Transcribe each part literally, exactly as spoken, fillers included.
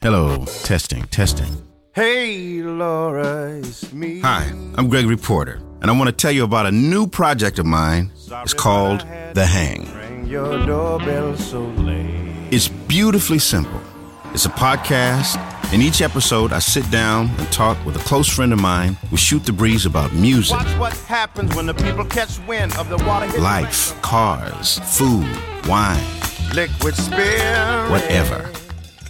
Hello, testing, testing. Hey, Laura, it's me. Hi, I'm Gregory Porter, and I want to tell you about a new project of mine. It's called The Hang. It's beautifully simple. It's a podcast. In each episode, I sit down and talk with a close friend of mine. We shoot the breeze about music, watch what happens when the people catch wind of the water hits life, cars, food, wine, liquid spirit, whatever.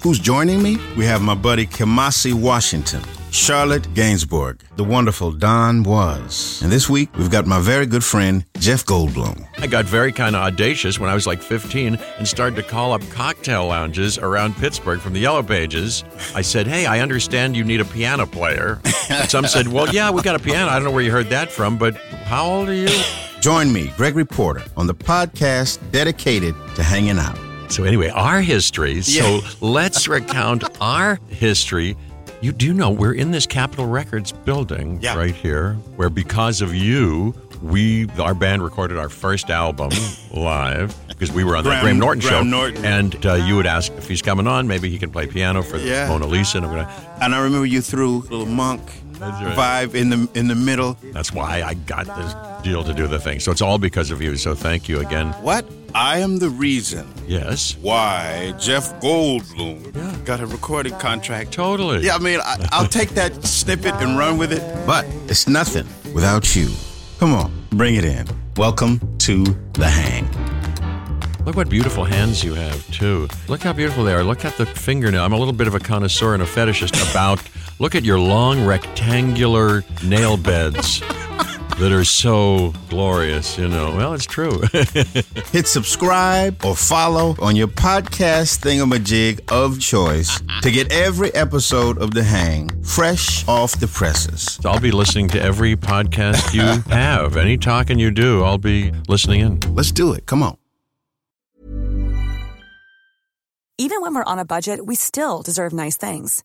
Who's joining me? We have my buddy Kamasi Washington, Charlotte Gainsbourg, the wonderful Don Was. And this week, we've got my very good friend, Jeff Goldblum. I got very kind of audacious when I was like fifteen and started to call up cocktail lounges around Pittsburgh from the Yellow Pages. I said, hey, I understand you need a piano player. And some said, well, yeah, we got a piano. I don't know where you heard that from, but how old are you? Join me, Gregory Porter, on the podcast dedicated to hanging out. So anyway, our history. So yeah. Let's recount our history. You do know we're in this Capitol Records building yeah. right here, where because of you, we our band recorded our first album live because we were on Graham, the Graham Norton Graham show. Norton. And uh, you would ask if he's coming on, maybe he can play piano for yeah. Mona Lisa. And, gonna... and I remember you threw a little monk right. vibe in the in the middle. That's why I got this deal to do the thing. So it's all because of you. So thank you again. What? I am the reason. Yes. Why Jeff Goldblum yeah. got a recording contract. Totally. Yeah, I mean, I, I'll take that snippet and run with it. But it's nothing without you. Come on, bring it in. Welcome to The Hang. Look what beautiful hands you have, too. Look how beautiful they are. Look at the fingernail. I'm a little bit of a connoisseur and a fetishist about... Look at your long rectangular nail beds. That are so glorious, you know. Well, it's true. Hit subscribe or follow on your podcast thingamajig of choice to get every episode of The Hang fresh off the presses. I'll be listening to every podcast you have. Any talking you do, I'll be listening in. Let's do it. Come on. Even when we're on a budget, we still deserve nice things.